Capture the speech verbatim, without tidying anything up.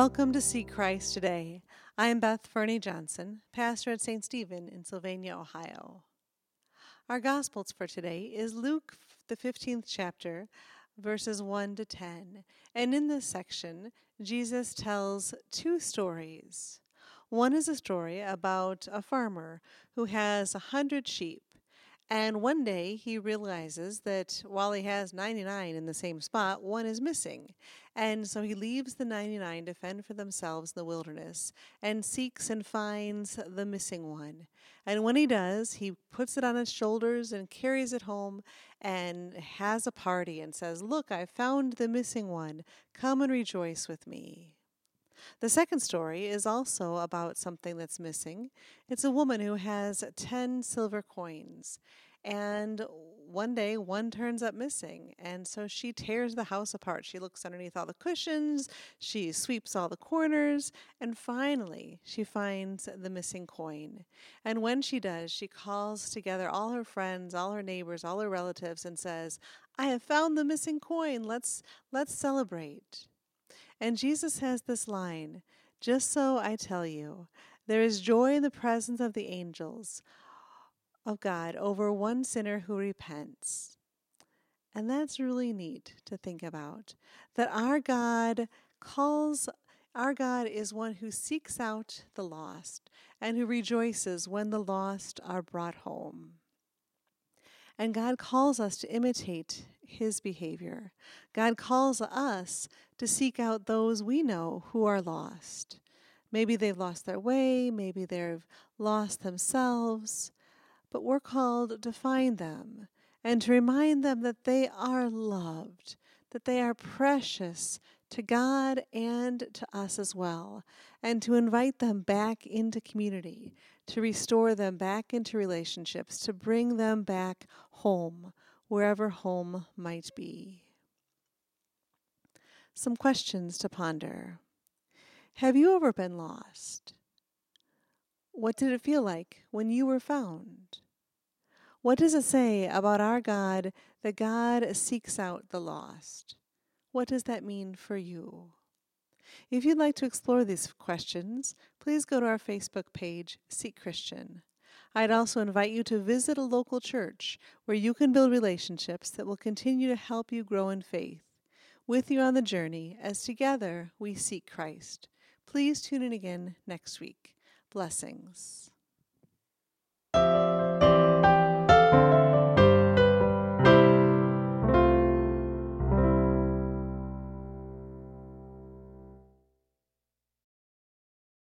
Welcome to Seek Christ Today. I am Beth Fernie Johnson, pastor at Saint Stephen in Sylvania, Ohio. Our Gospels for today is Luke, the fifteenth chapter, verses one to ten. And in this section, Jesus tells two stories. One is a story about a farmer who has a hundred sheep. And one day he realizes that while he has ninety-nine in the same spot, one is missing. And so he leaves the ninety-nine to fend for themselves in the wilderness and seeks and finds the missing one. And when he does, he puts it on his shoulders and carries it home and has a party and says, "Look, I found the missing one. Come and rejoice with me." The second story is also about something that's missing. It's a woman who has ten silver coins, and one day one turns up missing, and so she tears the house apart. She looks underneath all the cushions, she sweeps all the corners, and finally she finds the missing coin. And when she does, she calls together all her friends, all her neighbors, all her relatives, and says, "I have found the missing coin. Let's let's celebrate." And Jesus has this line, "Just so I tell you, there is joy in the presence of the angels of God over one sinner who repents." And that's really neat to think about, that our God calls, our God is one who seeks out the lost and who rejoices when the lost are brought home. And God calls us to imitate His behavior. God calls us to seek out those we know who are lost. Maybe they've lost their way, maybe they've lost themselves, but we're called to find them and to remind them that they are loved, that they are precious to God and to us as well, and to invite them back into community, to restore them back into relationships, to bring them back home, wherever home might be. Some questions to ponder. Have you ever been lost? What did it feel like when you were found? What does it say about our God that God seeks out the lost? What does that mean for you? If you'd like to explore these questions, please go to our Facebook page, Seek Christian. I'd also invite you to visit a local church where you can build relationships that will continue to help you grow in faith. With you on the journey, as together we seek Christ. Please tune in again next week. Blessings.